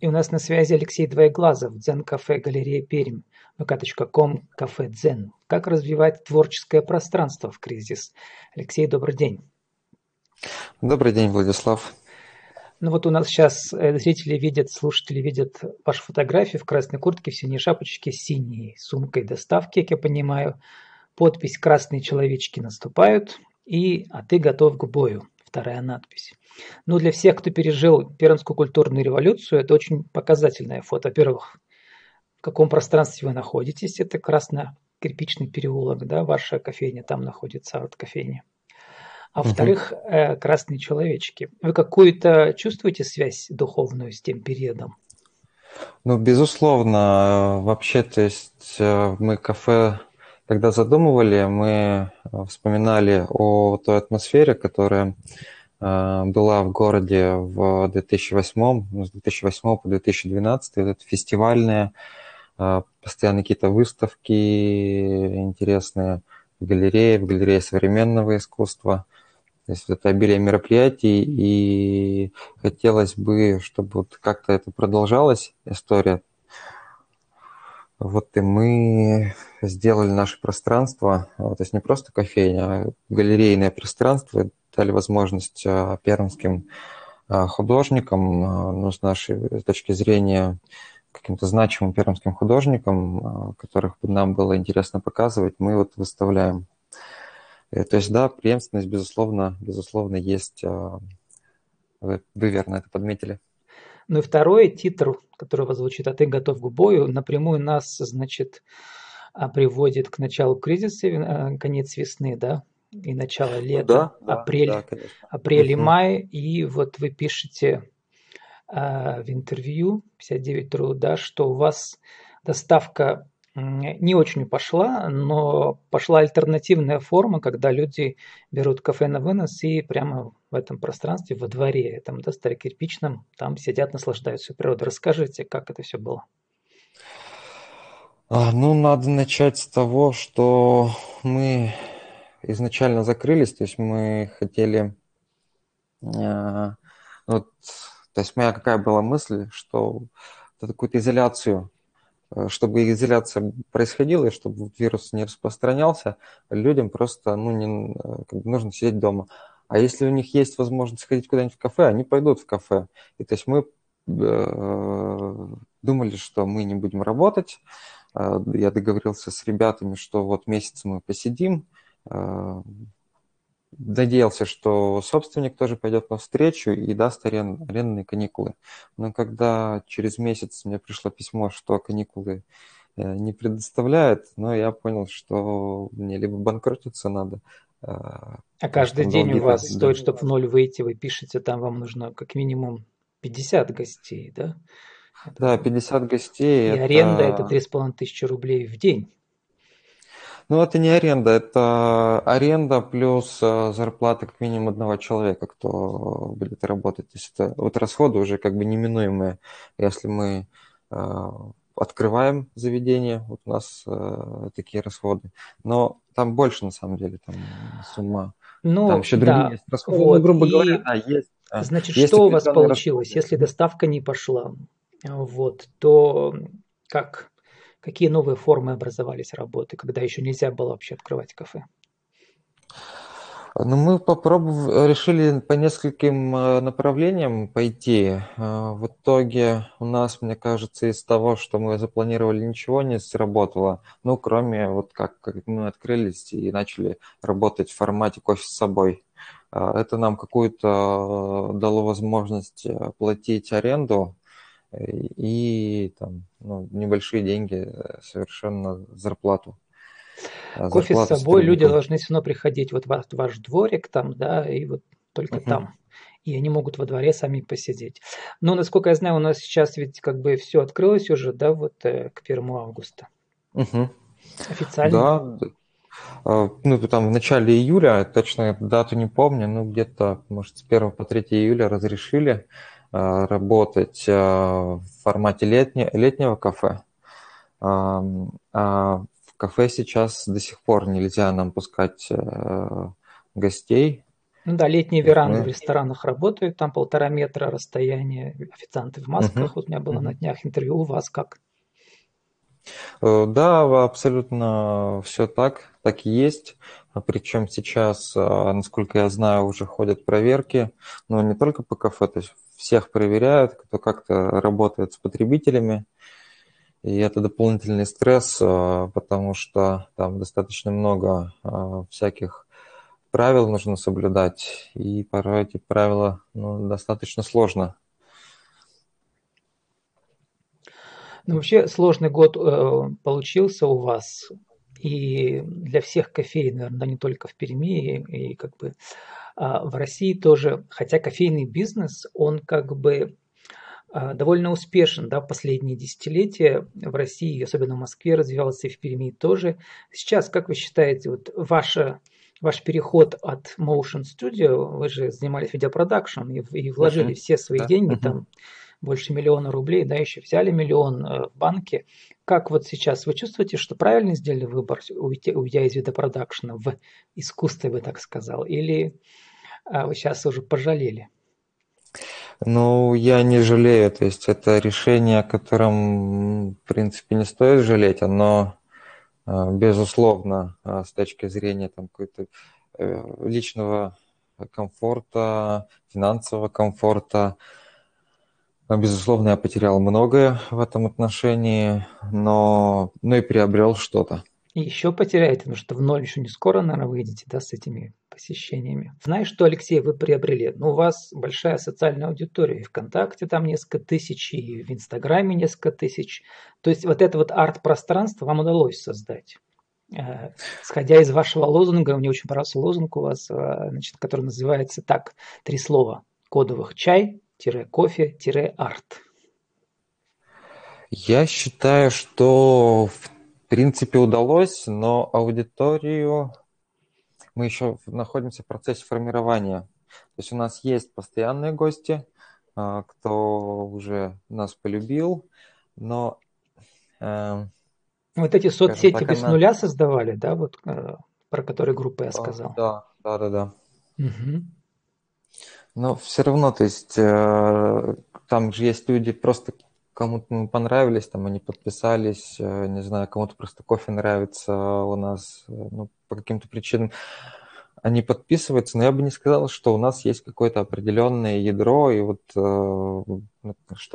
И у нас на связи Алексей Двоеглазов, дзен-кафе «Галерея Пермь», vk.com, кафе «Дзен». Как развивать творческое пространство в кризис? Алексей, добрый день. Добрый день, Владислав. Ну вот у нас сейчас зрители видят, слушатели видят ваши фотографии в красной куртке, в синей шапочке, с синей сумкой доставки, как я понимаю. Подпись «Красные человечки наступают» и «А ты готов к бою». Вторая надпись. Ну, для всех, кто пережил Пермскую культурную революцию, это очень показательное фото. Во-первых, в каком пространстве вы находитесь. Это красно-кирпичный переулок, да, ваша кофейня там находится, от кофейни. А во-вторых, красные человечки. Вы какую-то чувствуете связь духовную с тем периодом? Ну, безусловно. Вообще, то есть мы кафе... Когда задумывали, мы вспоминали о той атмосфере, которая была в городе в 2008, с 2008 по 2012. Это фестивальные, постоянно какие-то выставки интересные в галерее современного искусства. То есть это обилие мероприятий, и хотелось бы, чтобы вот как-то это продолжалась история. Вот и мы сделали наше пространство, то есть не просто кофейня, а галерейное пространство, дали возможность пермским художникам, ну, с нашей точки зрения, каким-то значимым пермским художникам, которых нам было интересно показывать, мы вот выставляем. То есть, да, преемственность, безусловно, есть. Вы верно это подметили. Ну и второй титр, который у вас звучит «А ты готов к бою», напрямую нас, значит, приводит к началу кризиса, конец весны, да, и начало лета, ну, да, апрель и май. И вот вы пишете в интервью 59.ru, да, что у вас доставка не очень пошла, но пошла альтернативная форма, когда люди берут кафе на вынос и прямо... в этом пространстве, во дворе, там, да, старокирпичном, там сидят, наслаждаются природой. Расскажите, как это все было? Ну, надо начать с того, что мы изначально закрылись, то есть мы хотели... Вот, то есть моя какая была мысль, что какую-то изоляцию, чтобы изоляция происходила, и чтобы вирус не распространялся, людям просто нужно сидеть дома. А если у них есть возможность сходить куда-нибудь в кафе, они пойдут в кафе. И то есть мы думали, что мы не будем работать. Я договорился с ребятами, что вот месяц мы посидим. Надеялся, что собственник тоже пойдет навстречу и даст арендные каникулы. Но когда через месяц мне пришло письмо, что каникулы не предоставляют, но я понял, что мне либо банкротиться надо. А каждый день у вас стоит, чтобы в ноль выйти, вы пишете, там вам нужно как минимум 50 гостей, да? Да, 50 гостей. И это... аренда – это 3 500 рублей в день. Ну, это не аренда, это аренда плюс зарплата как минимум одного человека, кто будет работать. То есть это вот расходы уже как бы неминуемые. Если мы открываем заведение, вот у нас такие расходы. Но там больше, на самом деле, там сумма. Ну, там еще другие есть расходы. Вот. Ну, грубо говоря, да, есть. Значит, есть что у вас получилось, расходы. Если доставка не пошла, вот, то какие новые формы образовались работы, когда еще нельзя было вообще открывать кафе? Ну, мы решили по нескольким направлениям пойти. В итоге у нас, мне кажется, из того, что мы запланировали, ничего не сработало. Ну, кроме вот как мы открылись и начали работать в формате кофе с собой. Это нам какую-то дало возможность платить аренду и там, ну, небольшие деньги совершенно зарплату. Кофе с собой люди должны все равно приходить вот в ваш дворик там, да, и вот только там. И они могут во дворе сами посидеть. Но, насколько я знаю, у нас сейчас ведь как бы все открылось уже, да, вот к 1 августа. Официально. Да. Ну, там в начале июля, точно дату не помню, но где-то, может, с 1 по 3 июля разрешили работать в формате летнего кафе. Кафе сейчас до сих пор нельзя нам пускать гостей. Ну да, летние веранды в ресторанах работают, там 1,5 метра расстояние, официанты в масках. Вот у меня было на днях интервью у вас как? Да, абсолютно все так и есть. Причем сейчас, насколько я знаю, уже ходят проверки, но не только по кафе, то есть всех проверяют, кто как-то работает с потребителями. И это дополнительный стресс, потому что там достаточно много всяких правил нужно соблюдать, и порой эти правила достаточно сложно. Ну, вообще сложный год получился у вас, и для всех кофеин, наверное, не только в Перми, и как бы в России тоже, хотя кофейный бизнес, он как бы довольно успешен, да, в последние десятилетия в России, особенно в Москве, развивался и в Перми тоже. Сейчас, как вы считаете, вот ваш переход от Motion Studio, вы же занимались видеопродакшн и вложили все свои деньги там, больше 1 000 000 рублей, да, еще взяли 1 000 000 в банке. Как вот сейчас вы чувствуете, что правильно сделали выбор, уйдя из видеопродакшна в искусство, я бы так сказал, или вы сейчас уже пожалели? Ну, я не жалею, то есть это решение, о котором, в принципе, не стоит жалеть, оно, безусловно, с точки зрения там какой-то личного комфорта, финансового комфорта. Безусловно, я потерял многое в этом отношении, но и приобрел что-то. И еще потеряете, потому что в ноль еще не скоро, наверное, выйдете, да, с этими посещениями. Знаешь, что, Алексей, вы приобрели? Ну, у вас большая социальная аудитория, и ВКонтакте там несколько тысяч, и в Инстаграме несколько тысяч. То есть вот это вот арт-пространство вам удалось создать. Сходя из вашего лозунга, мне очень понравился лозунг у вас, значит, который называется так, 3 слова кодовых: чай-кофе-арт. Я считаю, что в принципе удалось, но аудиторию мы еще находимся в процессе формирования. То есть у нас есть постоянные гости, кто уже нас полюбил, но... Вот эти соцсети так, с нуля создавали, да, вот про которые группы я сказал? Да. Угу. Но все равно, то есть там же есть люди просто... Кому-то мы понравились, там они подписались, не знаю, кому-то просто кофе нравится у нас, ну, по каким-то причинам они подписываются, но я бы не сказал, что у нас есть какое-то определенное ядро, и вот что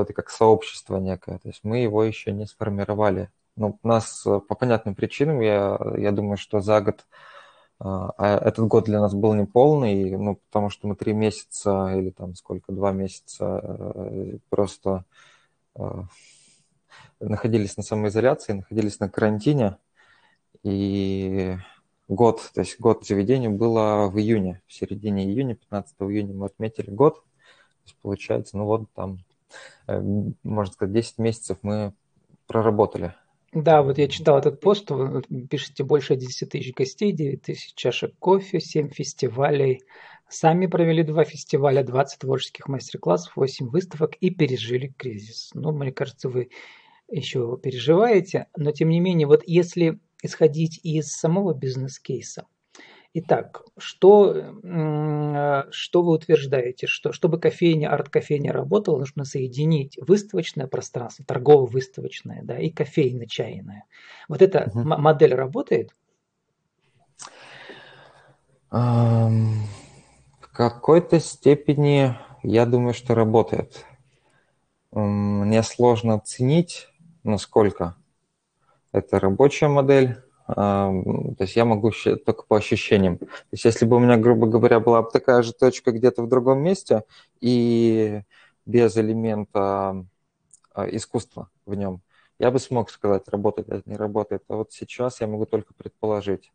это как сообщество некое, то есть мы его еще не сформировали. Ну, у нас по понятным причинам, я думаю, что за год, этот год для нас был неполный, ну, потому что мы 3 месяца или там сколько, 2 месяца просто... находились на самоизоляции, находились на карантине, и год, то есть год заведению было в июне, в середине июня, 15 июня мы отметили год, то есть получается, ну вот там, можно сказать, 10 месяцев мы проработали. Да, вот я читал этот пост, вы пишете: больше 10 тысяч гостей, 9 тысяч чашек кофе, 7 фестивалей. Сами провели 2 фестиваля, 20 творческих мастер-классов, 8 выставок и пережили кризис. Ну, мне кажется, вы еще переживаете, но тем не менее, вот если исходить из самого бизнес-кейса. Итак, что вы утверждаете? Что, чтобы арт-кофейня работала, нужно соединить выставочное пространство, торгово-выставочное, да, и кофейно-чайное. Вот эта модель работает? В какой-то степени я думаю, что работает. Мне сложно оценить, насколько это рабочая модель. То есть я могу только по ощущениям. То есть если бы у меня, грубо говоря, была бы такая же точка где-то в другом месте и без элемента искусства в нем, я бы смог сказать, работает это, не работает. А вот сейчас я могу только предположить.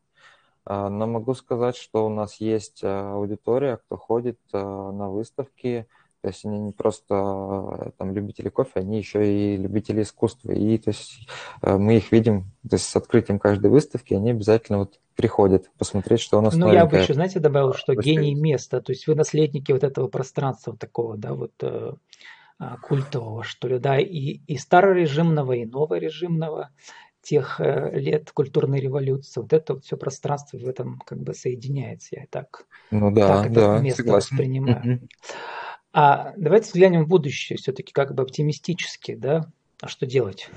Но могу сказать, что у нас есть аудитория, кто ходит на выставки. То есть они не просто там любители кофе, они еще и любители искусства. И то есть мы их видим, то есть с открытием каждой выставки они обязательно вот приходят посмотреть, что у нас. Ну, я бы еще, знаете, добавил, что гений места. То есть вы наследники вот этого пространства такого, да, вот культового, что ли, да, и старорежимного, и новорежимного. тех лет культурной революции. Вот это вот все пространство в этом как бы соединяется. Я так, ну, да, так это место воспринимаю. А давайте взглянем в будущее все-таки как бы оптимистически, да? А что делать?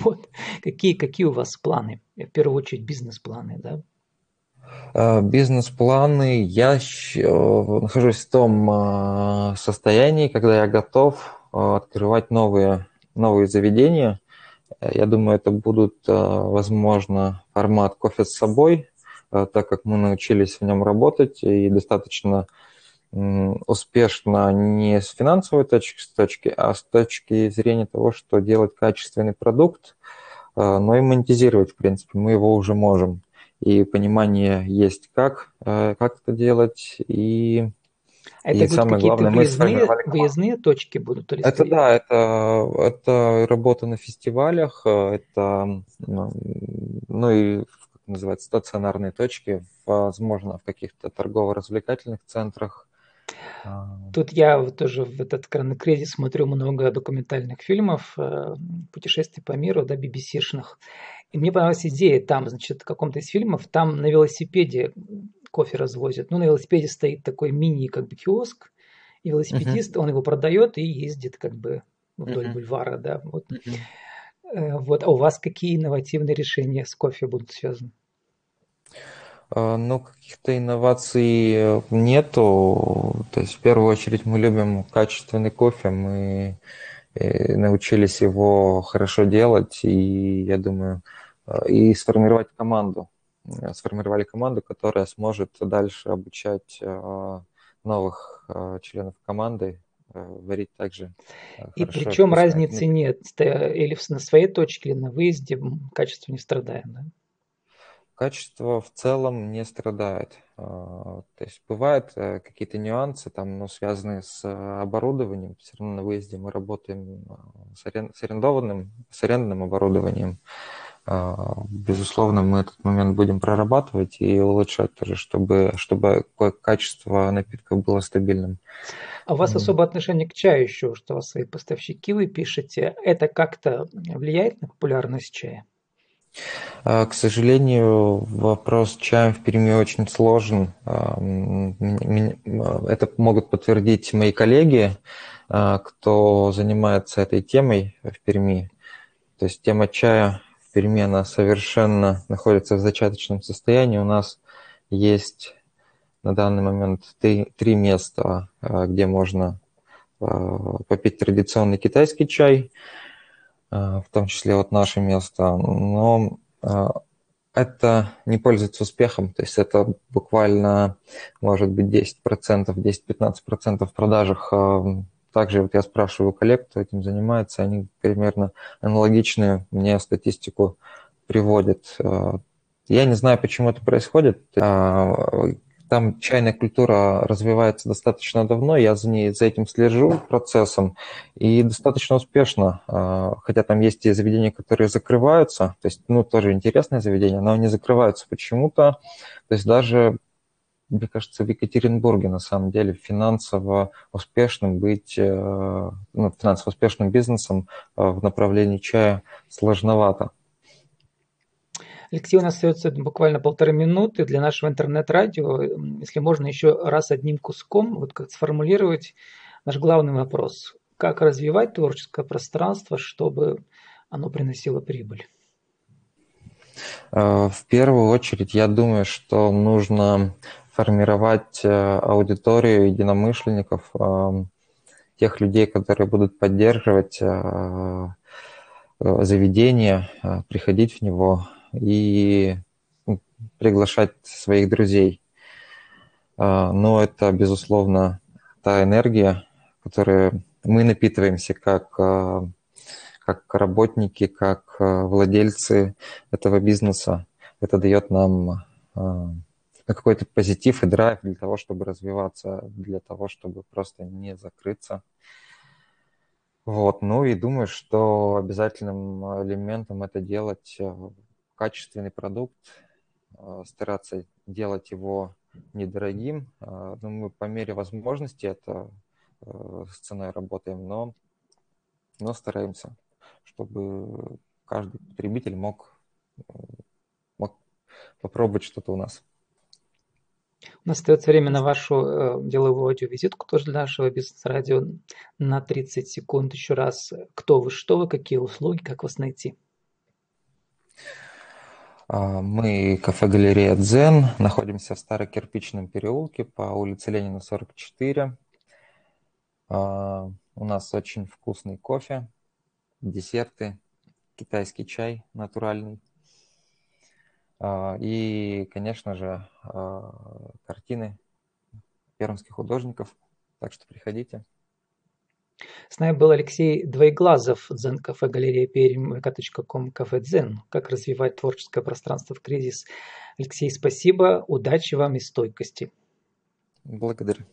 Вот. Какие у вас планы? В первую очередь бизнес-планы, да? Бизнес-планы. Я нахожусь в том состоянии, когда я готов открывать новые заведения. Я думаю, это будут, возможно, формат кофе с собой, так как мы научились в нем работать и достаточно успешно не с финансовой точки, а с точки зрения того, что делать качественный продукт, но и монетизировать, в принципе, мы его уже можем. И понимание есть, как это делать, и... Это самое главное, мы сформировали команду. Выездные точки будут? Или это да, это работа на фестивалях, это, ну и, как называется, стационарные точки, возможно, в каких-то торгово-развлекательных центрах. Тут я вот тоже в этот коронакризис смотрю много документальных фильмов, путешествий по миру, да, BBC-шных. И мне понравилась идея, там, значит, в каком-то из фильмов, там на велосипеде кофе развозят. Ну, на велосипеде стоит такой мини, как бы, киоск, и велосипедист, он его продает и ездит, как бы, вдоль бульвара, да. Вот. Вот. А у вас какие инновативные решения с кофе будут связаны? Ну, каких-то инноваций нету. То есть, в первую очередь, мы любим качественный кофе, мы научились его хорошо делать, и, я думаю, и сформировать команду. Сформировали команду, которая сможет дальше обучать новых членов команды варить также. И хорошо, причем вкусно. Разницы нет. Или на своей точке, или на выезде качество не страдает, да? Качество в целом не страдает. То есть бывают какие-то нюансы, там, ну, связанные с оборудованием. Все равно на выезде мы работаем с арендным оборудованием. Безусловно, мы этот момент будем прорабатывать и улучшать тоже, чтобы качество напитков было стабильным. А у вас особое отношение к чаю еще, что у вас свои поставщики, вы пишете. Это как-то влияет на популярность чая? К сожалению, вопрос чая в Перми очень сложен. Это могут подтвердить мои коллеги, кто занимается этой темой в Перми. То есть тема чая в Перми, она совершенно находится в зачаточном состоянии. У нас есть на данный момент три места, где можно попить традиционный китайский чай, в том числе вот наше место, но это не пользуется успехом, то есть это буквально, может быть, 10%, 10-15% в продажах. Также вот я спрашиваю коллег, кто этим занимается, они примерно аналогичную мне статистику приводят. Я не знаю, почему это происходит. Там чайная культура развивается достаточно давно, я за этим слежу процессом, и достаточно успешно, хотя там есть и заведения, которые закрываются, то есть, ну, тоже интересное заведение, но они закрываются почему-то, то есть даже, мне кажется, в Екатеринбурге, на самом деле, финансово успешным бизнесом в направлении чая сложновато. Алексей, у нас остается буквально 1,5 минуты для нашего интернет-радио. Если можно еще раз одним куском вот как сформулировать наш главный вопрос. Как развивать творческое пространство, чтобы оно приносило прибыль? В первую очередь, я думаю, что нужно формировать аудиторию единомышленников, тех людей, которые будут поддерживать заведение, приходить в него и приглашать своих друзей. Но это, безусловно, та энергия, которой мы напитываемся как работники, как владельцы этого бизнеса. Это дает нам какой-то позитив и драйв для того, чтобы развиваться, для того, чтобы просто не закрыться. Вот. Ну и думаю, что обязательным элементом это делать качественный продукт, стараться делать его недорогим. Мы по мере возможности это с ценой работаем, но стараемся, чтобы каждый потребитель мог попробовать что-то у нас. У нас остается время на вашу деловую аудиовизитку, тоже для нашего бизнес-радио, на 30 секунд еще раз. Кто вы, что вы, какие услуги, как вас найти? Мы кафе-галерея «Дзен», находимся в Старокирпичном переулке по улице Ленина, 44. У нас очень вкусный кофе, десерты, китайский чай натуральный. И, конечно же, картины пермских художников. Так что приходите. С нами был Алексей Двоеглазов, Дзен-кафе, галерея Пермь, vk.com, кафе Дзен. Как развивать творческое пространство в кризис. Алексей, спасибо, удачи вам и стойкости. Благодарю.